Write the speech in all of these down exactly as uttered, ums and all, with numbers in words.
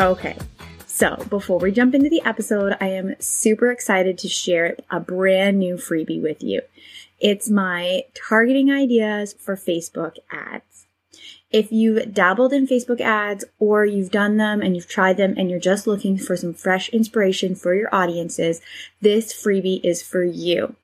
Okay, so before we jump into the episode, I am super excited to share a brand new freebie with you. It's my targeting ideas for Facebook ads. If you've dabbled in Facebook ads or you've done them and you've tried them and you're just looking for some fresh inspiration for your audiences, this freebie is for you.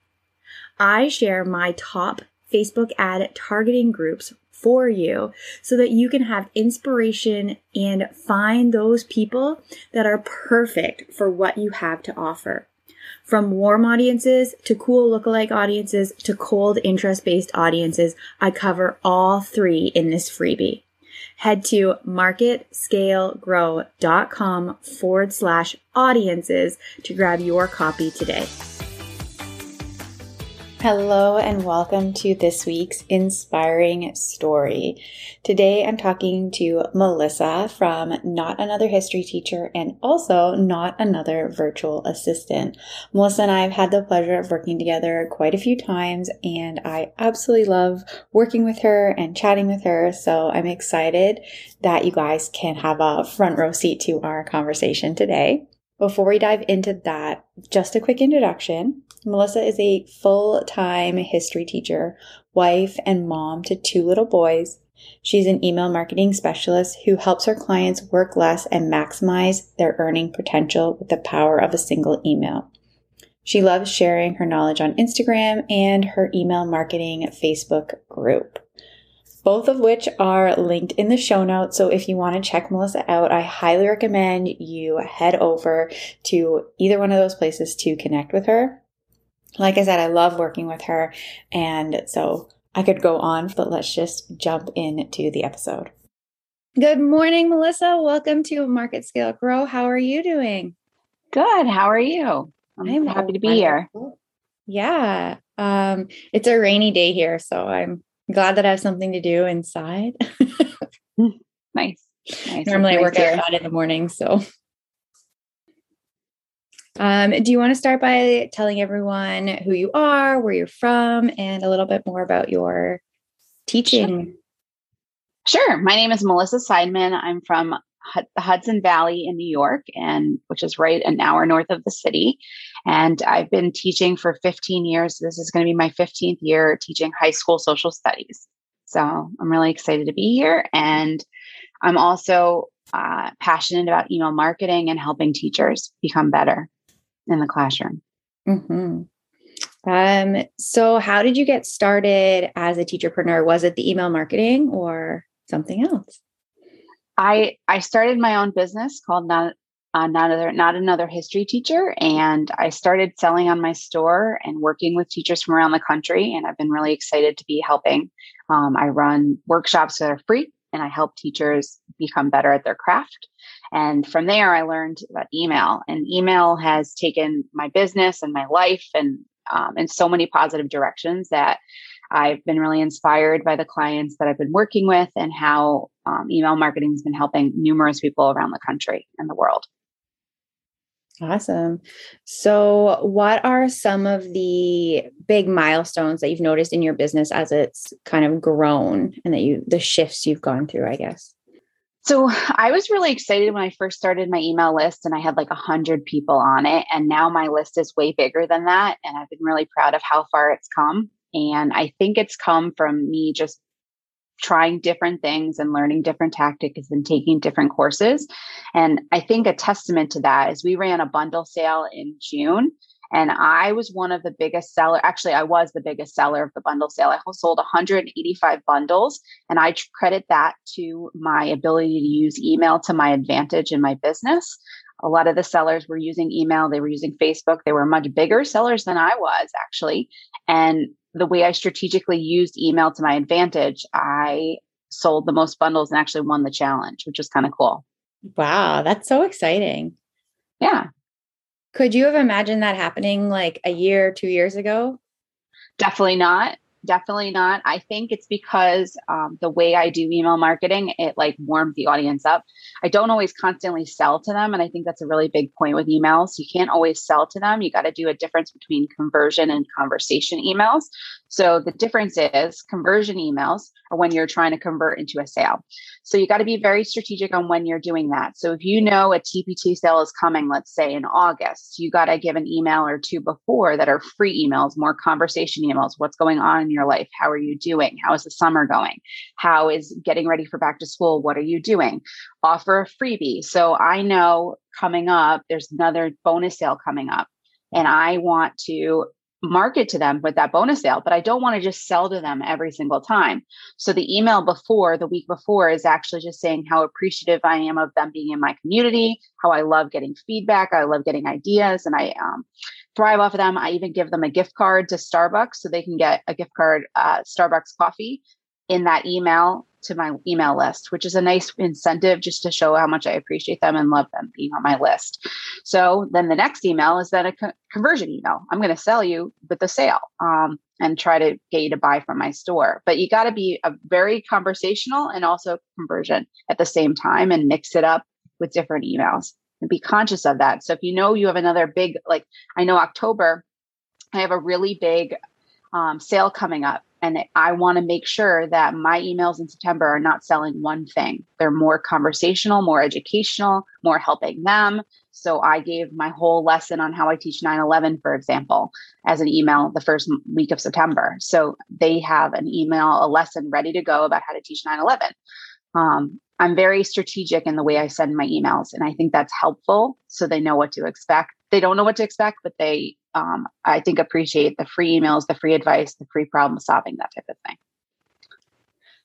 I share my top Facebook ad targeting groups for you so that you can have inspiration and find those people that are perfect for what you have to offer. From warm audiences to cool lookalike audiences to cold interest-based audiences, I cover all three in this freebie. Head to marketscalegrow.com forward slash audiences to grab your copy today. Hello and welcome to this week's inspiring story. Today I'm talking to Melissa from Not Another History Teacher and also Not Another Virtual Assistant. Melissa and I have had the pleasure of working together quite a few times, and I absolutely love working with her and chatting with her. So I'm excited that you guys can have a front row seat to our conversation today. Before we dive into that, just a quick introduction. Melissa is a full-time history teacher, wife, and mom to two little boys. She's an email marketing specialist who helps her clients work less and maximize their earning potential with the power of a single email. She loves sharing her knowledge on Instagram and her email marketing Facebook group, both of which are linked in the show notes. So if you want to check Melissa out, I highly recommend you head over to either one of those places to connect with her. Like I said, I love working with her, and so I could go on, but let's just jump into the episode. Good morning, Melissa. Welcome to Market Scale Grow. How are you doing? Good. How are you? I'm, I'm happy to be here. Yeah. Um, it's a rainy day here, so I'm glad that I have something to do inside. Nice. Nice. Normally I work outside in the morning, so... Um, do you want to start by telling everyone who you are, where you're from, and a little bit more about your teaching? Sure. sure. My name is Melissa Seidman. I'm from H- the Hudson Valley in New York, and which is right an hour north of the city. And I've been teaching for fifteen years. This is going to be my fifteenth year teaching high school social studies. So I'm really excited to be here. And I'm also uh, passionate about email marketing and helping teachers become better in the classroom. Mm-hmm. Um, so how did you get started as a teacherpreneur? Was it the email marketing or something else? I I started my own business called Not, uh, Not Another, Not Another History Teacher, and I started selling on my store and working with teachers from around the country, and I've been really excited to be helping. Um, I run workshops that are free, and I help teachers become better at their craft. And from there, I learned about email, and email has taken my business and my life and um, in so many positive directions that I've been really inspired by the clients that I've been working with and how um, email marketing has been helping numerous people around the country and the world. Awesome. So what are some of the big milestones that you've noticed in your business as it's kind of grown and that you, the shifts you've gone through, I guess? So I was really excited when I first started my email list and I had like a hundred people on it. And now my list is way bigger than that. And I've been really proud of how far it's come. And I think it's come from me just trying different things and learning different tactics and taking different courses. And I think a testament to that is we ran a bundle sale in June, and I was one of the biggest seller. Actually, I was the biggest seller of the bundle sale. I sold one hundred eighty-five bundles, and I credit that to my ability to use email to my advantage in my business. A lot of the sellers were using email. They were using Facebook. They were much bigger sellers than I was, actually. And the way I strategically used email to my advantage, I sold the most bundles and actually won the challenge, which was kind of cool. Wow, that's so exciting. Yeah. Could you have imagined that happening like a year, two years ago? Definitely not. Definitely not. I think it's because um, the way I do email marketing, it like warms the audience up. I don't always constantly sell to them. And I think that's a really big point with emails. You can't always sell to them. You got to do a difference between conversion and conversation emails. So the difference is conversion emails are when you're trying to convert into a sale. So you got to be very strategic on when you're doing that. So if you know a T P T sale is coming, let's say in August, you got to give an email or two before that are free emails, more conversation emails. What's going on in your life? How are you doing? How is the summer going? How is getting ready for back to school? What are you doing? Offer a freebie. So I know coming up, there's another bonus sale coming up and I want to market to them with that bonus sale, but I don't want to just sell to them every single time. So the email before, the week before, is actually just saying how appreciative I am of them being in my community, how I love getting feedback, I love getting ideas, and I um, thrive off of them. I even give them a gift card to Starbucks so they can get a gift card, uh, Starbucks coffee in that email to my email list, which is a nice incentive just to show how much I appreciate them and love them being on my list. So then the next email is then a co- conversion email. I'm going to sell you with the sale um, and try to get you to buy from my store. But you got to be a very conversational and also conversion at the same time and mix it up with different emails and be conscious of that. So if you know you have another big, like I know October, I have a really big um, sale coming up. And I want to make sure that my emails in September are not selling one thing. They're more conversational, more educational, more helping them. So I gave my whole lesson on how I teach nine eleven, for example, as an email the first week of September. So they have an email, a lesson ready to go about how to teach nine eleven. Um, I'm very strategic in the way I send my emails. And I think that's helpful. So they know what to expect. They don't know what to expect, but they Um, I think appreciate the free emails, the free advice, the free problem solving, that type of thing.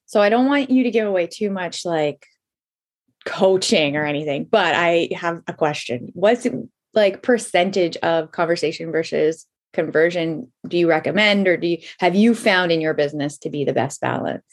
So I don't want you to give away too much like coaching or anything, but I have a question. What's like percentage of conversation versus conversion do you recommend, or do you, have you found in your business to be the best balance?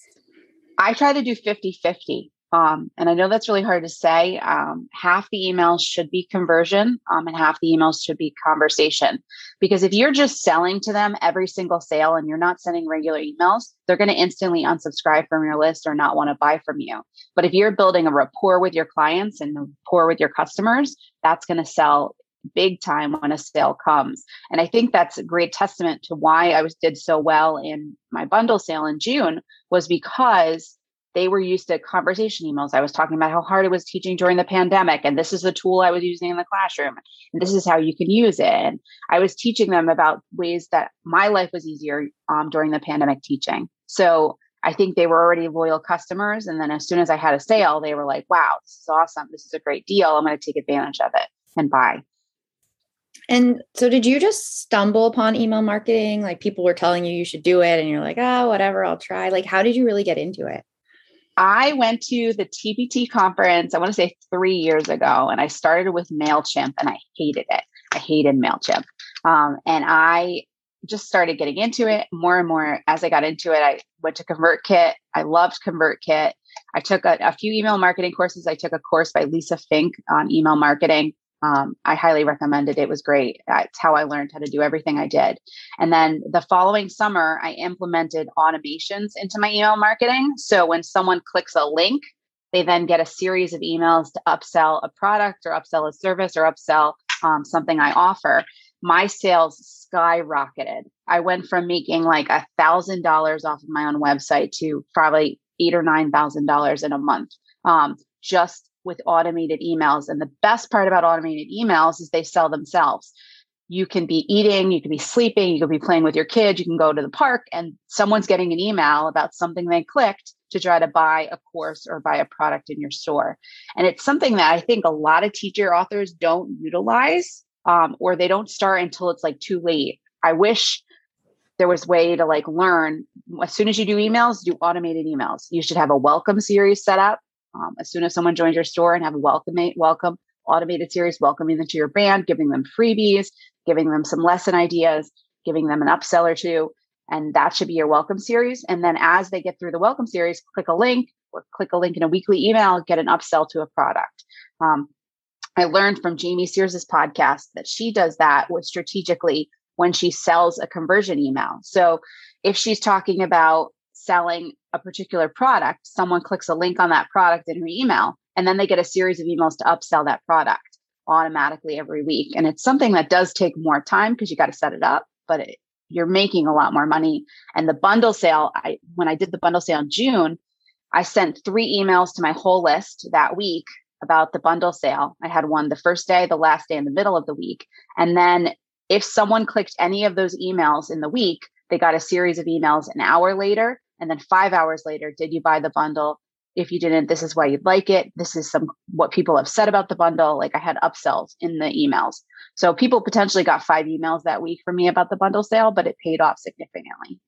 I try to do fifty-fifty. Um, and I know that's really hard to say. Um, half the emails should be conversion um, and half the emails should be conversation. Because if you're just selling to them every single sale and you're not sending regular emails, they're going to instantly unsubscribe from your list or not want to buy from you. But if you're building a rapport with your clients and rapport with your customers, that's going to sell big time when a sale comes. And I think that's a great testament to why I was did so well in my bundle sale in June, was because they were used to conversation emails. I was talking about how hard it was teaching during the pandemic, and this is the tool I was using in the classroom, and this is how you can use it. And I was teaching them about ways that my life was easier um, during the pandemic teaching. So I think they were already loyal customers. And then as soon as I had a sale, they were like, wow, this is awesome. This is a great deal. I'm going to take advantage of it and buy. And so did you just stumble upon email marketing? Like people were telling you you should do it and you're like, oh, whatever, I'll try. Like, how did you really get into it? I went to the T P T conference, I want to say three years ago, and I started with MailChimp and I hated it. I hated MailChimp. Um, and I just started getting into it more and more. As I got into it, I went to ConvertKit. I loved ConvertKit. I took a, a few email marketing courses. I took a course by Lisa Fink on email marketing. Um, I highly recommend it. It was great. It's how I learned how to do everything I did. And then the following summer, I implemented automations into my email marketing. So when someone clicks a link, they then get a series of emails to upsell a product or upsell a service or upsell um, something I offer. My sales skyrocketed. I went from making like a thousand dollars off of my own website to probably eight or nine thousand dollars in a month. Um, just with automated emails. And the best part about automated emails is they sell themselves. You can be eating, you can be sleeping, you can be playing with your kids, you can go to the park, and someone's getting an email about something they clicked to try to buy a course or buy a product in your store. And it's something that I think a lot of teacher authors don't utilize, um, or they don't start until it's like too late. I wish there was a way to like learn, as soon as you do emails, do automated emails. You should have a welcome series set up. Um, as soon as someone joins your store, and have a welcome, welcome automated series, welcoming them to your brand, giving them freebies, giving them some lesson ideas, giving them an upsell or two. And that should be your welcome series. And then as they get through the welcome series, click a link or click a link in a weekly email, get an upsell to a product. Um, I learned from Jamie Sears's podcast that she does that with strategically when she sells a conversion email. So if she's talking about selling a particular product, someone clicks a link on that product in her email, and then they get a series of emails to upsell that product automatically every week. And it's something that does take more time because you got to set it up, but it, you're making a lot more money. And the bundle sale, I, when I did the bundle sale in June, I sent three emails to my whole list that week about the bundle sale. I had one the first day, the last day, in the middle of the week. And then if someone clicked any of those emails in the week, they got a series of emails an hour later. And then five hours later, did you buy the bundle? If you didn't, this is why you'd like it. This is some what people have said about the bundle. Like, I had upsells in the emails. So people potentially got five emails that week from me about the bundle sale, but it paid off significantly.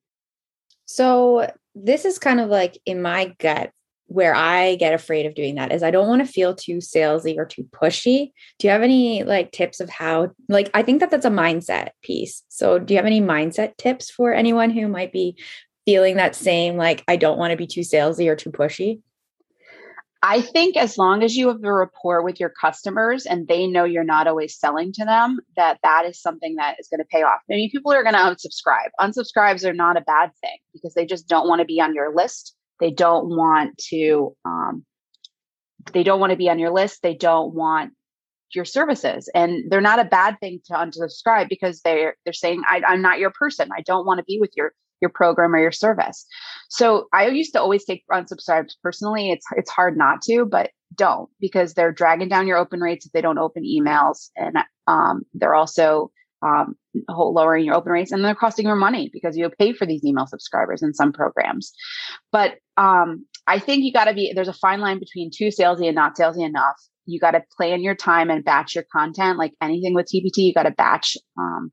So this is kind of like in my gut where I get afraid of doing that is I don't want to feel too salesy or too pushy. Do you have any like tips of how, like, I think that that's a mindset piece. So do you have any mindset tips for anyone who might be feeling that same, like, I don't want to be too salesy or too pushy? I think as long as you have a rapport with your customers and they know you're not always selling to them, that that is something that is going to pay off. I mean, people are going to unsubscribe. Unsubscribes are not a bad thing because they just don't want to be on your list. They don't want to, um, they don't want to be on your list. They don't want your services, and they're not a bad thing to unsubscribe because they're, they're saying, I, I'm not your person. I don't want to be with your your program or your service. So I used to always take unsubscribes personally. It's it's hard not to, but don't, because they're dragging down your open rates if they don't open emails. And um, they're also um, lowering your open rates, and they're costing your money because you pay for these email subscribers in some programs. But um, I think you got to be, there's a fine line between too salesy and not salesy enough. You got to plan your time and batch your content. Like anything with T P T, you got to batch um,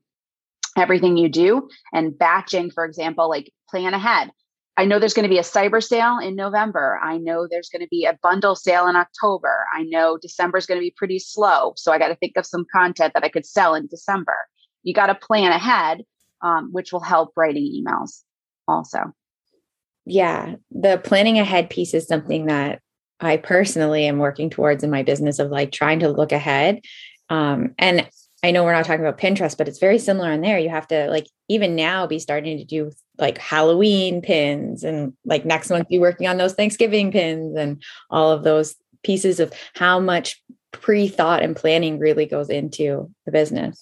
everything you do. And batching, for example, like plan ahead. I know there's going to be a cyber sale in November. I know there's going to be a bundle sale in October. I know December is going to be pretty slow. So I got to think of some content that I could sell in December. You got to plan ahead, um, which will help writing emails also. Yeah. The planning ahead piece is something that I personally am working towards in my business, of like trying to look ahead. Um, and I know we're not talking about Pinterest, but it's very similar in there. You have to, like, even now be starting to do like Halloween pins, and like next month be working on those Thanksgiving pins and all of those pieces of how much pre-thought and planning really goes into the business.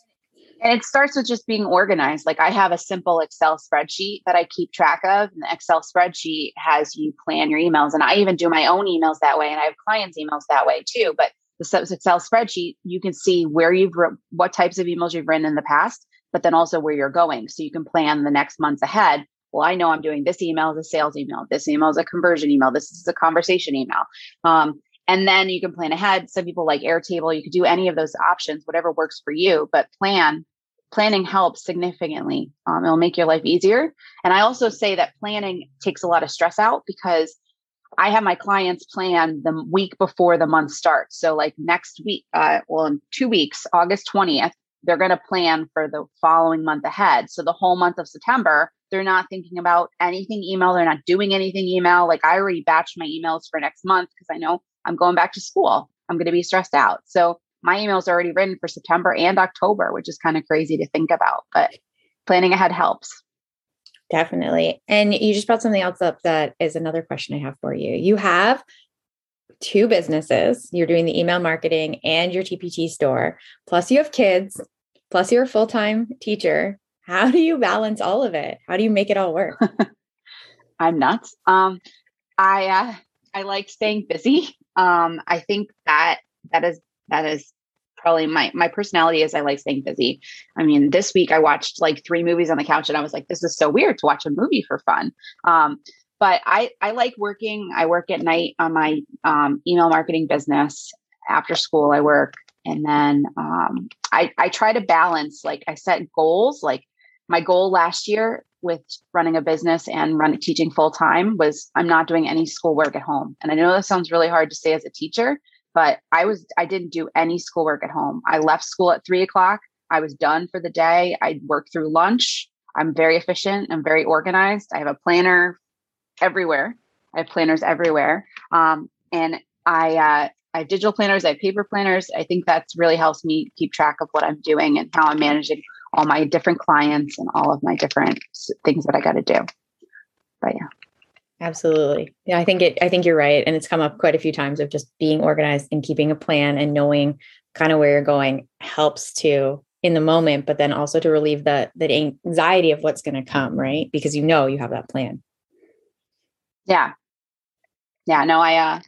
And it starts with just being organized. Like, I have a simple Excel spreadsheet that I keep track of, and the Excel spreadsheet has you plan your emails. And I even do my own emails that way. And I have clients' emails that way too, but the Excel spreadsheet, you can see where you've, what types of emails you've written in the past, but then also where you're going. So you can plan the next months ahead. Well, I know I'm doing this email as a sales email. This email is a conversion email. This is a conversation email. Um, and then you can plan ahead. Some people like Airtable. You could do any of those options, whatever works for you, but plan, planning helps significantly. Um, it'll make your life easier. And I also say that planning takes a lot of stress out, because I have my clients plan the week before the month starts. So like next week, uh, well, in two weeks, August twentieth, they're going to plan for the following month ahead. So the whole month of September, they're not thinking about anything email. They're not doing anything email. Like, I already batched my emails for next month because I know I'm going back to school. I'm going to be stressed out. So my emails are already written for September and October, which is kind of crazy to think about, but planning ahead helps. Definitely. And you just brought something else up that is another question I have for you. You have two businesses. You're doing the email marketing and your T P T store, plus you have kids, plus you're a full-time teacher. How do you balance all of it? How do you make it all work? I'm nuts. Um, I, uh, I like staying busy. Um, I think that that is, that is probably my, my personality is I like staying busy. I mean, this week I watched like three movies on the couch, and I was like, this is so weird to watch a movie for fun. Um, but I, I like working. I work at night on my um, email marketing business. After school, I work. And then um, I, I try to balance, like I set goals. Like my goal last year with running a business and running, teaching full time was I'm not doing any schoolwork at home. And I know that sounds really hard to say as a teacher, but I was, I didn't do any schoolwork at home. I left school at three o'clock. I was done for the day. I worked through lunch. I'm very efficient. I'm very organized. I have a planner everywhere. I have planners everywhere. Um, and I, uh, I have digital planners, I have paper planners. I think that's really helps me keep track of what I'm doing and how I'm managing all my different clients and all of my different things that I got to do. But yeah. Absolutely. Yeah, I think it, I think you're right. And it's come up quite a few times of just being organized and keeping a plan and knowing kind of where you're going helps to in the moment, but then also to relieve that, that anxiety of what's going to come, right? Because you know, you have that plan. Yeah. Yeah, no, I, uh,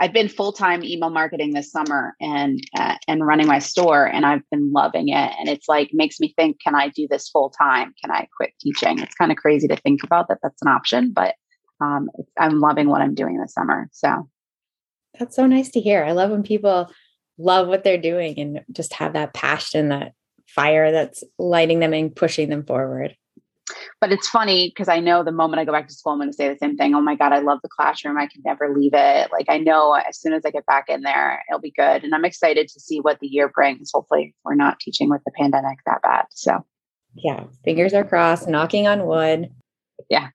I've been full-time email marketing this summer and, uh, and running my store, and I've been loving it. And it's like, makes me think, can I do this full time? Can I quit teaching? It's kind of crazy to think about that. That's an option, but Um, I'm loving what I'm doing this summer. So that's so nice to hear. I love when people love what they're doing and just have that passion, that fire that's lighting them and pushing them forward. But it's funny because I know the moment I go back to school, I'm going to say the same thing. Oh my God, I love the classroom. I can never leave it. Like I know as soon as I get back in there, it'll be good. And I'm excited to see what the year brings. Hopefully we're not teaching with the pandemic that bad. So yeah, fingers are crossed, knocking on wood. Yeah.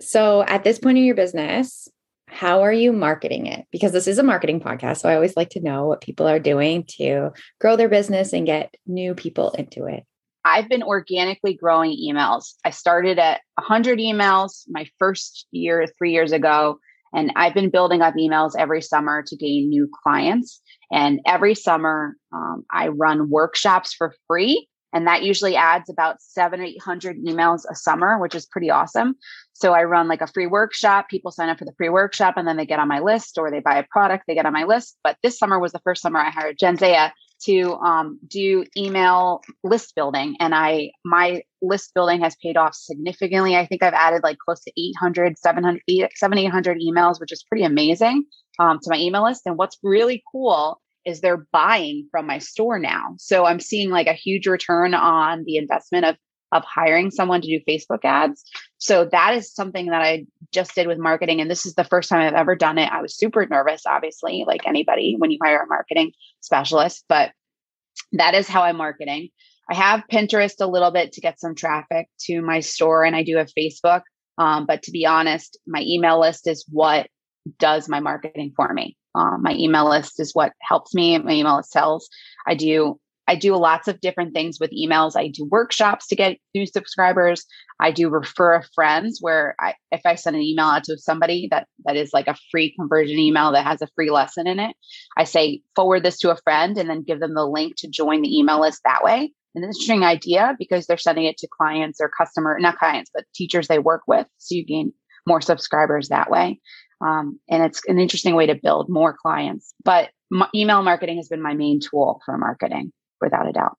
So at this point in your business, how are you marketing it? Because this is a marketing podcast. So I always like to know what people are doing to grow their business and get new people into it. I've been organically growing emails. I started at one hundred emails my first year, three years ago. And I've been building up emails every summer to gain new clients. And every summer um, I run workshops for free. And that usually adds about seven hundred, eight hundred emails a summer, which is pretty awesome. So I run like a free workshop. People sign up for the free workshop and then they get on my list, or they buy a product, they get on my list. But this summer was the first summer I hired Genzea to um, do email list building. And I, my list building has paid off significantly. I think I've added like close to eight hundred, seven hundred, eight hundred emails, which is pretty amazing um, to my email list. And what's really cool is they're buying from my store now. So I'm seeing like a huge return on the investment of, of hiring someone to do Facebook ads. So that is something that I just did with marketing. And this is the first time I've ever done it. I was super nervous, obviously, like anybody when you hire a marketing specialist, but that is how I'm marketing. I have Pinterest a little bit to get some traffic to my store, and I do have Facebook. Um, but to be honest, my email list is what does my marketing for me. Uh, my email list is what helps me. My email list sells. I do, I do lots of different things with emails. I do workshops to get new subscribers. I do refer a friends where I, if I send an email out to somebody that, that is like a free conversion email that has a free lesson in it, I say, forward this to a friend and then give them the link to join the email list that way. An interesting idea because they're sending it to clients or customer, not clients, but teachers they work with. So you gain more subscribers that way. Um, and it's an interesting way to build more clients, but my email marketing has been my main tool for marketing without a doubt.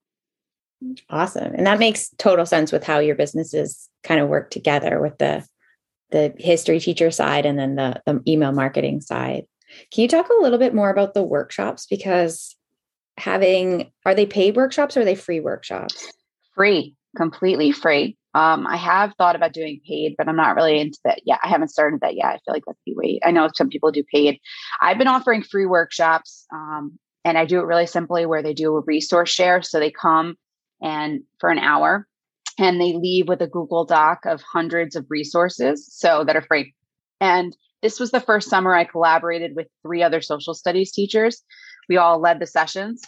Awesome. And that makes total sense with how your businesses kind of work together with the, the history teacher side and then the, the email marketing side. Can you talk a little bit more about the workshops? Because having, are they paid workshops or are they free workshops? Free, completely free. Um, I have thought about doing paid, but I'm not really into that yet. I haven't started that yet. I feel like that's the way. I know some people do paid. I've been offering free workshops, um, and I do it really simply where they do a resource share. So they come and for an hour and they leave with a Google Doc of hundreds of resources so that are free. And this was the first summer I collaborated with three other social studies teachers. We all led the sessions.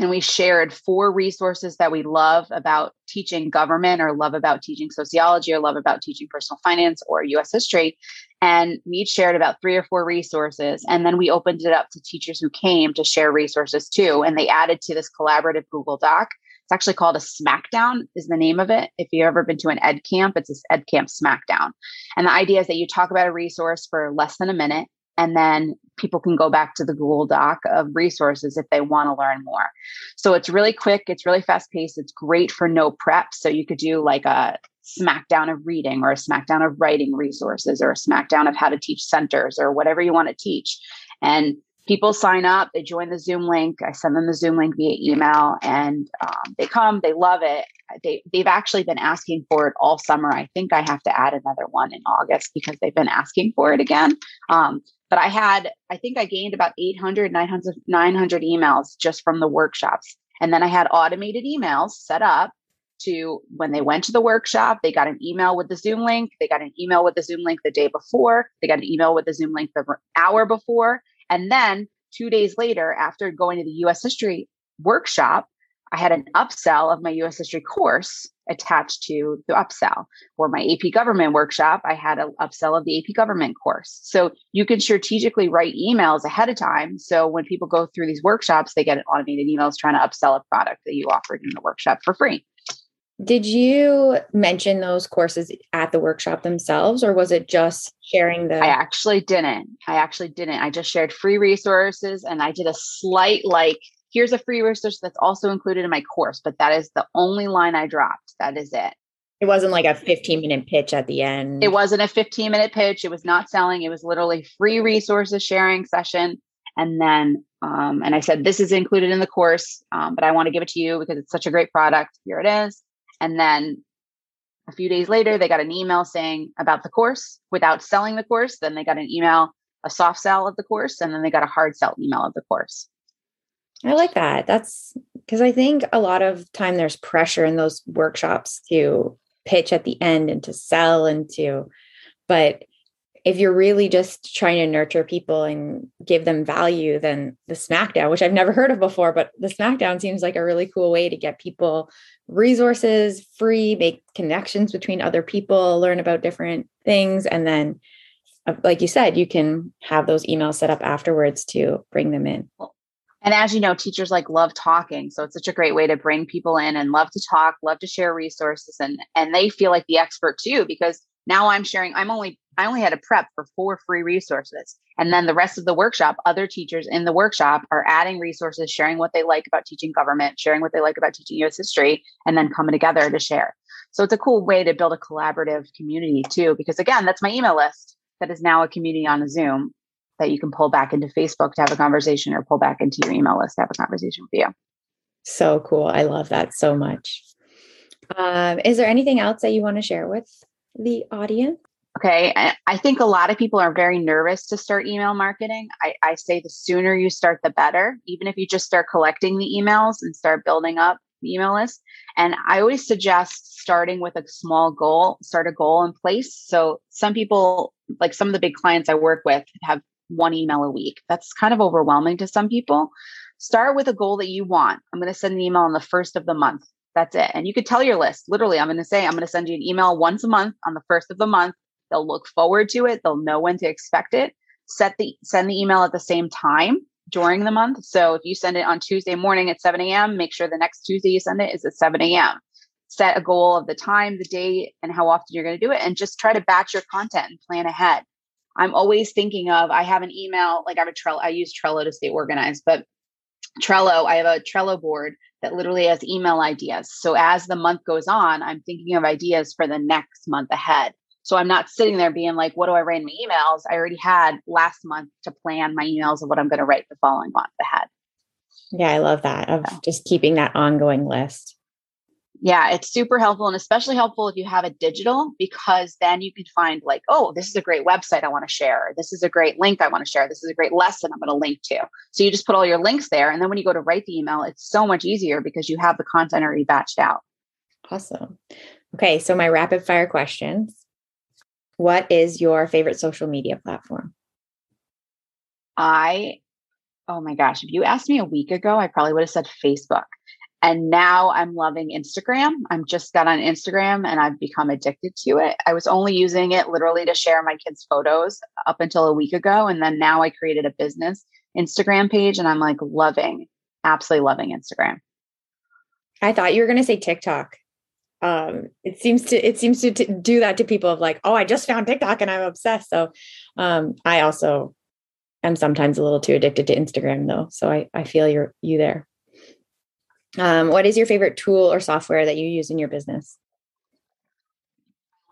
And we shared four resources that we love about teaching government, or love about teaching sociology, or love about teaching personal finance or U S history. And we each shared about three or four resources. And then we opened it up to teachers who came to share resources too. And they added to this collaborative Google Doc. It's actually called a Smackdown is the name of it. If you've ever been to an EdCamp, it's this EdCamp Smackdown. And the idea is that you talk about a resource for less than a minute. And then people can go back to the Google Doc of resources if they want to learn more. So it's really quick. It's really fast paced. It's great for no prep. So you could do like a smackdown of reading or a smackdown of writing resources or a smackdown of how to teach centers or whatever you want to teach. And people sign up, they join the Zoom link. I send them the Zoom link via email, and um, they come, they love it. They, they've actually been asking for it all summer. I think I have to add another one in August because they've been asking for it again. Um, But I had, I think I gained about eight hundred, nine hundred, nine hundred emails just from the workshops. And then I had automated emails set up to when they went to the workshop, they got an email with the Zoom link. They got an email with the Zoom link the day before. They got an email with the Zoom link the hour before. And then two days later, after going to the U S history workshop, I had an upsell of my U S history course attached to the upsell. Or my A P government workshop, I had an upsell of the A P government course. So you can strategically write emails ahead of time. So when people go through these workshops, they get an automated emails trying to upsell a product that you offered in the workshop for free. Did you mention those courses at the workshop themselves, or was it just sharing the... I actually didn't. I actually didn't. I just shared free resources, and I did a slight, like, here's a free resource that's also included in my course, but that is the only line I dropped. That is it. It wasn't like a fifteen minute pitch at the end. It wasn't a fifteen minute pitch. It was not selling. It was literally free resources sharing session. And then, um, and I said, this is included in the course, um, but I want to give it to you because it's such a great product. Here it is. And then a few days later, they got an email saying about the course without selling the course. Then they got an email, a soft sell of the course, and then they got a hard sell email of the course. I like that. That's because I think a lot of time there's pressure in those workshops to pitch at the end and to sell and to, but if you're really just trying to nurture people and give them value, then the SmackDown, which I've never heard of before, but the SmackDown seems like a really cool way to get people resources free, make connections between other people, learn about different things. And then, like you said, you can have those emails set up afterwards to bring them in. And as you know, teachers like love talking. So it's such a great way to bring people in and love to talk, love to share resources. And, and they feel like the expert too, because now I'm sharing, I'm only, I only had to prep for four free resources. And then the rest of the workshop, other teachers in the workshop are adding resources, sharing what they like about teaching government, sharing what they like about teaching U S history, and then coming together to share. So it's a cool way to build a collaborative community too, because again, that's my email list that is now a community on a Zoom that you can pull back into Facebook to have a conversation, or pull back into your email list to have a conversation with you. So cool. I love that so much. Um, is there anything else that you want to share with the audience? Okay. I, I think a lot of people are very nervous to start email marketing. I, I say the sooner you start, the better, even if you just start collecting the emails and start building up the email list. And I always suggest starting with a small goal, start a goal in place. So some people, like some of the big clients I work with, have one email a week. That's kind of overwhelming to some people. Start with a goal that you want. I'm going to send an email on the first of the month. That's it. And you could tell your list, literally, I'm going to say, I'm going to send you an email once a month on the first of the month. They'll look forward to it. They'll know when to expect it. Set the, send the email at the same time during the month. So if you send it on Tuesday morning at seven a.m., make sure the next Tuesday you send it is at seven a.m. Set a goal of the time, the date, and how often you're going to do it. And just try to batch your content and plan ahead. I'm always thinking of, I have an email, like I have a Trello, I use Trello to stay organized, but Trello, I have a Trello board that literally has email ideas. So as the month goes on, I'm thinking of ideas for the next month ahead. So I'm not sitting there being like, what do I write in my emails? I already had last month to plan my emails of what I'm going to write the following month ahead. Yeah, I love that. Of so. Just keeping that ongoing list. Yeah, it's super helpful, and especially helpful if you have it digital, because then you can find like, oh, this is a great website I want to share. This is a great link I want to share. This is a great lesson I'm going to link to. So you just put all your links there. And then when you go to write the email, it's so much easier because you have the content already batched out. Awesome. Okay. So my rapid fire questions. What is your favorite social media platform? I, oh my gosh, if you asked me a week ago, I probably would have said Facebook. And now I'm loving Instagram. I'm just got on Instagram and I've become addicted to it. I was only using it literally to share my kids' photos up until a week ago. And then now I created a business Instagram page and I'm like loving, absolutely loving Instagram. I thought you were going to say TikTok. Um, it seems to, it seems to t- do that to people of like, oh, I just found TikTok and I'm obsessed. So um, I also am sometimes a little too addicted to Instagram though. So I, I feel you're you there. Um, what is your favorite tool or software that you use in your business?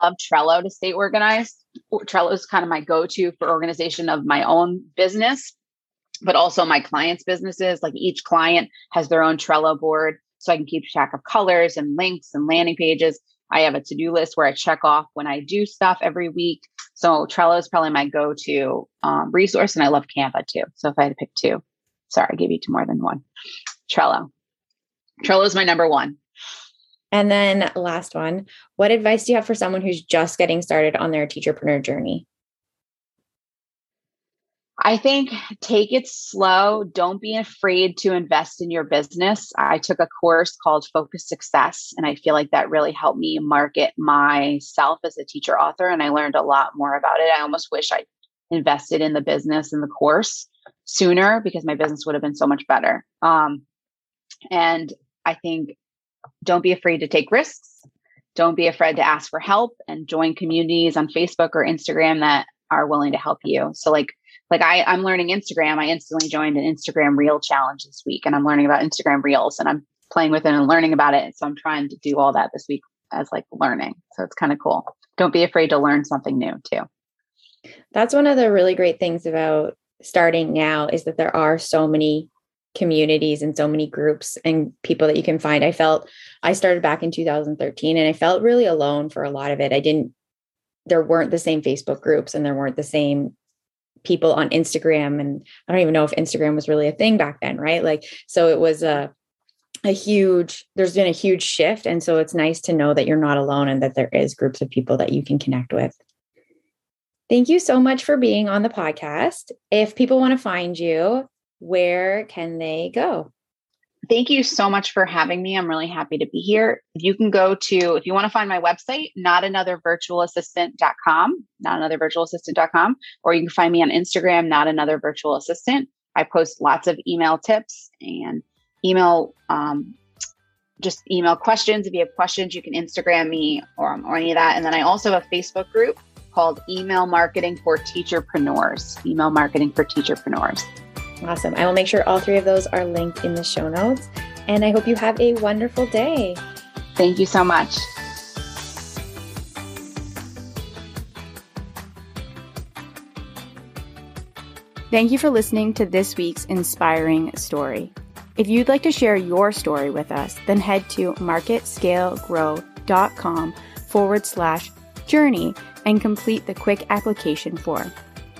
I love Trello to stay organized. Trello is kind of my go-to for organization of my own business, but also my clients' businesses. Like each client has their own Trello board, so I can keep track of colors and links and landing pages. I have a to-do list where I check off when I do stuff every week. So Trello is probably my go-to um, resource, and I love Canva too. So if I had to pick two, sorry, I gave you two more than one. Trello. Trello is my number one. And then last one, what advice do you have for someone who's just getting started on their teacherpreneur journey? I think take it slow. Don't be afraid to invest in your business. I took a course called Focus Success, and I feel like that really helped me market myself as a teacher author. And I learned a lot more about it. I almost wish I invested in the business and the course sooner, because my business would have been so much better. Um, and I think don't be afraid to take risks. Don't be afraid to ask for help and join communities on Facebook or Instagram that are willing to help you. So like, Like I, I'm learning Instagram. I instantly joined an Instagram Reel challenge this week, and I'm learning about Instagram Reels, and I'm playing with it and learning about it. So I'm trying to do all that this week as like learning. So it's kind of cool. Don't be afraid to learn something new too. That's one of the really great things about starting now, is that there are so many communities and so many groups and people that you can find. I felt I started back in two thousand thirteen, and I felt really alone for a lot of it. I didn't, there weren't the same Facebook groups, and there weren't the same people on Instagram. And I don't even know if Instagram was really a thing back then, right? Like, so it was a, a huge, there's been a huge shift. And so it's nice to know that you're not alone, and that there is groups of people that you can connect with. Thank you so much for being on the podcast. If people want to find you, where can they go? Thank you so much for having me. I'm really happy to be here. You can go to, if you want to find my website, not another virtual assistant dot com, not another virtual assistant dot com, or you can find me on Instagram, not another virtual assistant. I post lots of email tips and email, um, just email questions. If you have questions, you can Instagram me or, or any of that. And then I also have a Facebook group called Email Marketing for Teacherpreneurs, Email Marketing for Teacherpreneurs. Awesome. I will make sure all three of those are linked in the show notes. And I hope you have a wonderful day. Thank you so much. Thank you for listening to this week's inspiring story. If you'd like to share your story with us, then head to marketscalegrow.com forward slash journey and complete the quick application form.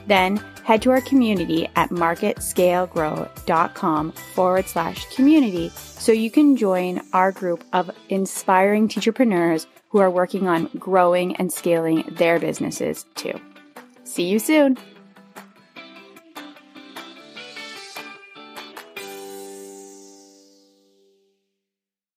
Then head to our community at marketscalegrow.com forward slash community so you can join our group of inspiring teacherpreneurs who are working on growing and scaling their businesses too. See you soon.